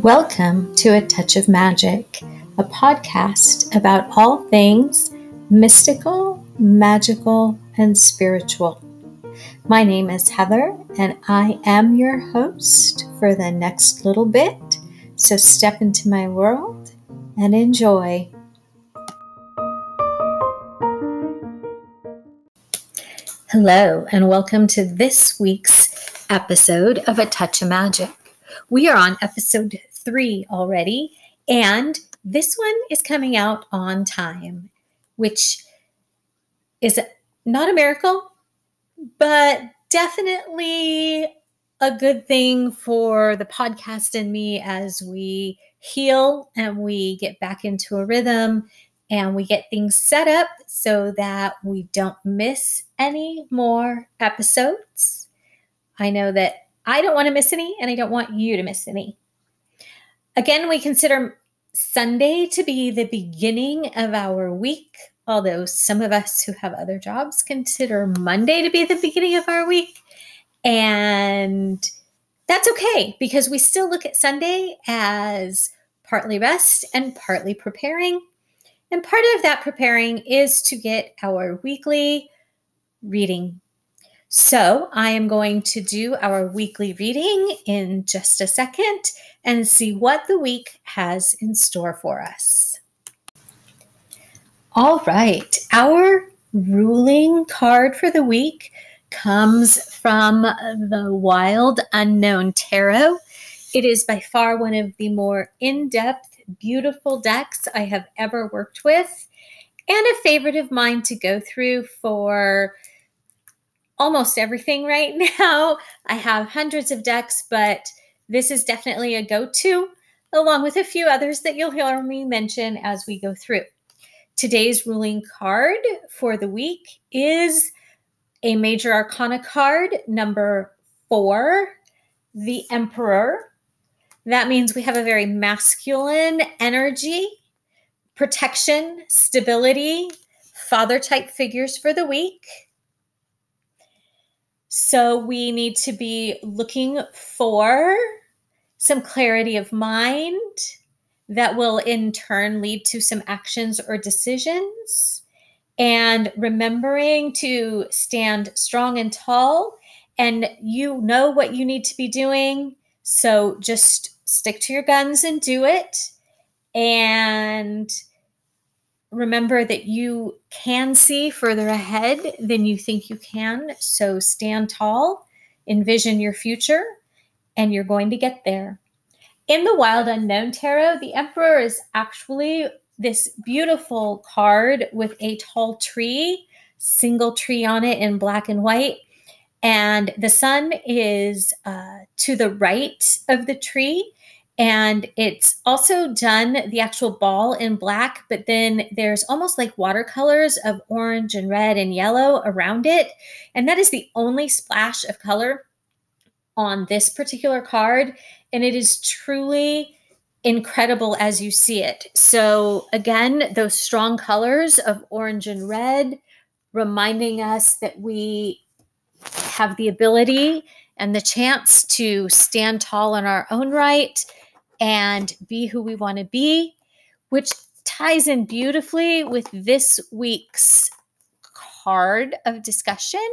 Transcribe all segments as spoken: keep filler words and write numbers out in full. Welcome to A Touch of Magic, a podcast about all things mystical, magical, and spiritual. My name is Heather, and I am your host for the next little bit, so step into my world and enjoy. Hello, and welcome to this week's episode of A Touch of Magic. We are on episode three already, and this one is coming out on time, which is not a miracle, but definitely a good thing for the podcast and me as we heal and we get back into a rhythm and we get things set up so that we don't miss any more episodes. I know that I don't want to miss any, and I don't want you to miss any. Again, we consider Sunday to be the beginning of our week, although some of us who have other jobs consider Monday to be the beginning of our week. And that's okay, because we still look at Sunday as partly rest and partly preparing. And part of that preparing is to get our weekly reading. So I am going to do our weekly reading in just a second and see what the week has in store for us. All right, our ruling card for the week comes from the Wild Unknown Tarot. It is by far one of the more in-depth, beautiful decks I have ever worked with, and a favorite of mine to go through for almost everything right now. I have hundreds of decks, but this is definitely a go-to, along with a few others that you'll hear me mention as we go through. Today's ruling card for the week is a Major Arcana card, number four, the Emperor. That means we have a very masculine energy, protection, stability, father-type figures for the week. So we need to be looking for some clarity of mind that will in turn lead to some actions or decisions, and remembering to stand strong and tall, and you know what you need to be doing. So just stick to your guns and do it. And remember that you can see further ahead than you think you can. So stand tall, envision your future, and you're going to get there. In the Wild Unknown Tarot, the Emperor is actually this beautiful card with a tall tree, single tree on it in black and white. And the sun is uh, to the right of the tree. And it's also done, the actual ball, in black, but then there's almost like watercolors of orange and red and yellow around it. And that is the only splash of color on this particular card. And it is truly incredible as you see it. So again, those strong colors of orange and red, reminding us that we have the ability and the chance to stand tall in our own right and be who we want to be, which ties in beautifully with this week's card of discussion,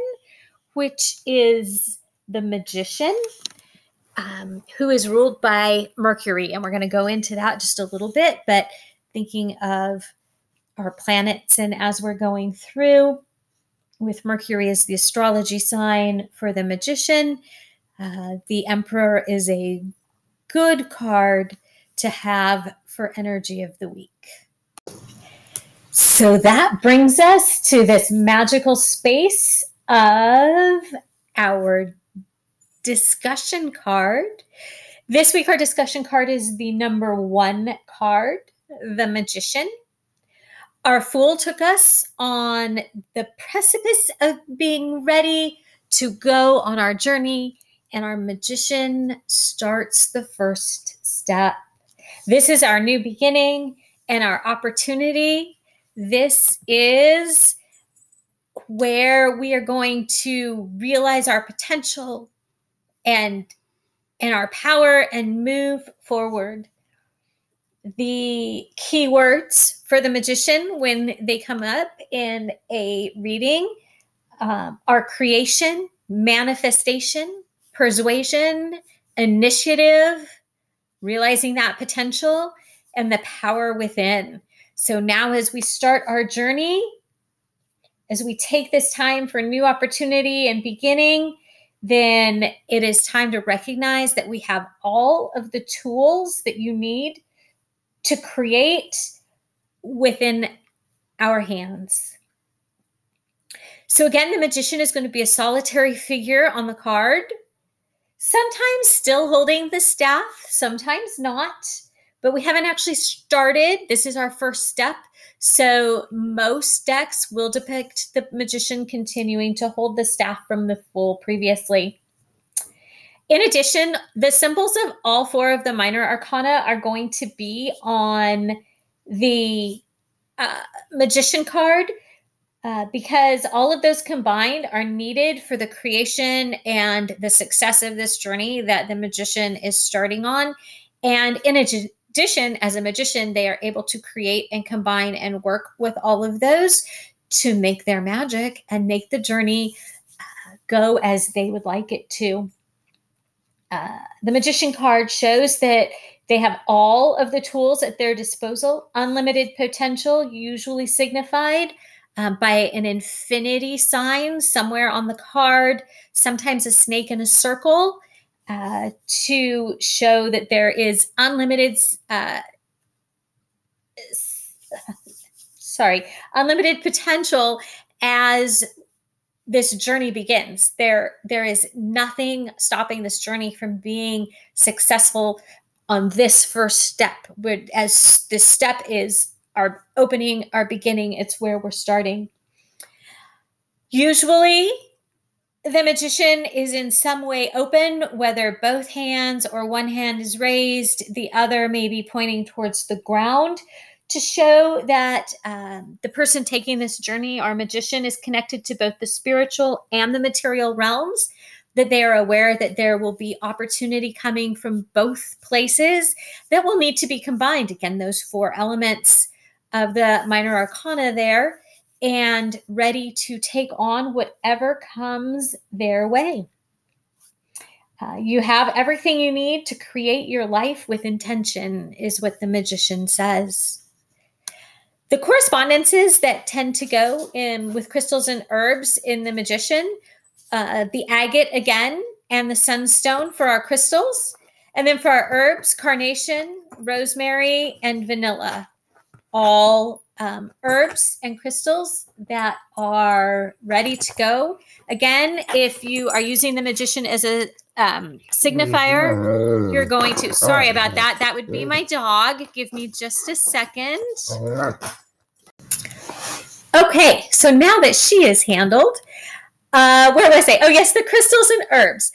which is the Magician, um, who is ruled by Mercury. And we're going to go into that just a little bit, but thinking of our planets and as we're going through with Mercury as the astrology sign for the Magician, uh, the Emperor is a good card to have for energy of the week. So that brings us to this magical space of our discussion card. This week, our discussion card is the number one card, the Magician. Our Fool took us on the precipice of being ready to go on our journey, and our Magician starts the first step. This is our new beginning and our opportunity. This is where we are going to realize our potential and in our power and move forward. The keywords for the magician when they come up in a reading um, are creation, manifestation, persuasion, initiative, realizing that potential, and the power within. So now as we start our journey, as we take this time for new opportunity and beginning, then it is time to recognize that we have all of the tools that you need to create within our hands. So again, the magician is going to be a solitary figure on the card, sometimes still holding the staff, sometimes not, but we haven't actually started. This is our first step. So most decks will depict the magician continuing to hold the staff from the fool previously. In addition, the symbols of all four of the minor arcana are going to be on the uh, magician card uh, because all of those combined are needed for the creation and the success of this journey that the magician is starting on. And in addition, as a magician, they are able to create and combine and work with all of those to make their magic and make the journey uh, go as they would like it to. Uh, the magician card shows that they have all of the tools at their disposal, unlimited potential, usually signified um, by an infinity sign somewhere on the card, sometimes a snake in a circle, uh, to show that there is unlimited, uh, sorry, unlimited potential as this journey begins. There, there is nothing stopping this journey from being successful on this first step. But as this step is our opening, our beginning, it's where we're starting. Usually, the magician is in some way open, whether both hands or one hand is raised, the other may be pointing towards the ground, to show that um, the person taking this journey, our magician, is connected to both the spiritual and the material realms, that they are aware that there will be opportunity coming from both places that will need to be combined. Again, those four elements of the minor arcana there, and ready to take on whatever comes their way. Uh, you have everything you need to create your life with intention, is what the magician says. The correspondences that tend to go in with crystals and herbs in the magician, uh, the agate again, and the sunstone for our crystals. And then for our herbs, carnation, rosemary, and vanilla. All um, herbs and crystals that are ready to go. Again, if you are using the magician as a um, signifier, you're going to, sorry about that. That would be my dog. Give me just a second. Okay. So now that she is handled, uh, where was I? Oh yes. The crystals and herbs.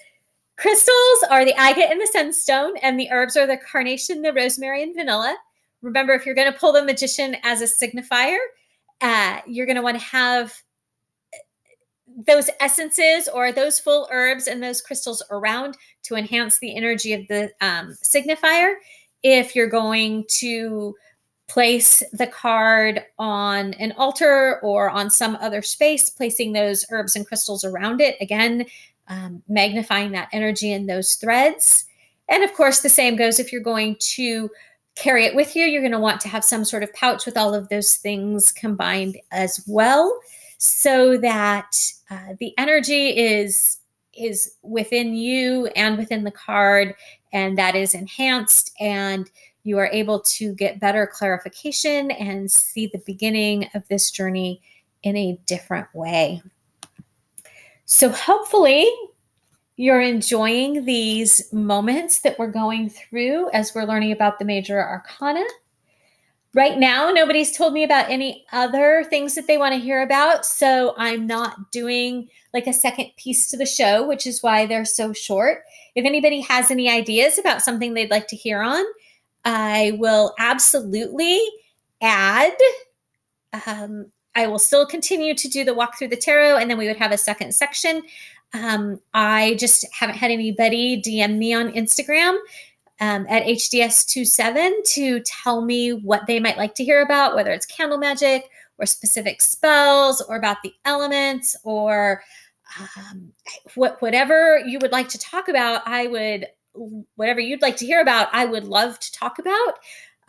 Crystals are the agate and the sunstone, and the herbs are the carnation, the rosemary, and vanilla. Remember, if you're going to pull the magician as a signifier, uh, you're going to want to have those essences or those full herbs and those crystals around to enhance the energy of the um, signifier. If you're going to place the card on an altar or on some other space, placing those herbs and crystals around it, again, um, magnifying that energy in those threads. And of course, the same goes if you're going to carry it with you. You're going to want to have some sort of pouch with all of those things combined as well, so that uh, the energy is is within you and within the card, and that is enhanced, and you are able to get better clarification and see the beginning of this journey in a different way. So hopefully you're enjoying these moments that we're going through as we're learning about the Major Arcana. Right now, nobody's told me about any other things that they want to hear about, so I'm not doing like a second piece to the show, which is why they're so short. If anybody has any ideas about something they'd like to hear on, I will absolutely add. Um, I will still continue to do the walk through the tarot, and then we would have a second section Um, I just haven't had anybody D M me on Instagram um, at H D S twenty-seven to tell me what they might like to hear about, whether it's candle magic or specific spells or about the elements or um, wh- whatever you would like to talk about. I would, whatever you'd like to hear about, I would love to talk about.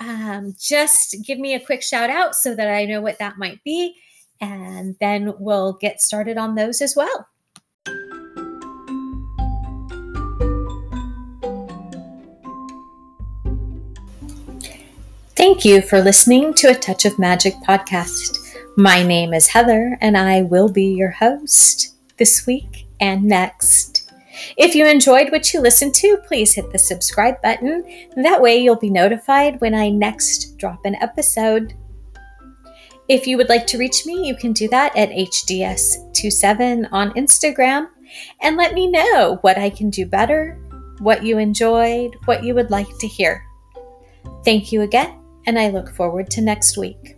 Um, just give me a quick shout out so that I know what that might be. And then we'll get started on those as well. Thank you for listening to A Touch of Magic podcast. My name is Heather, and I will be your host this week and next. If you enjoyed what you listened to, please hit the subscribe button. That way you'll be notified when I next drop an episode. If you would like to reach me, you can do that at H D S twenty-seven on Instagram, and let me know what I can do better, what you enjoyed, what you would like to hear. Thank you again, and I look forward to next week.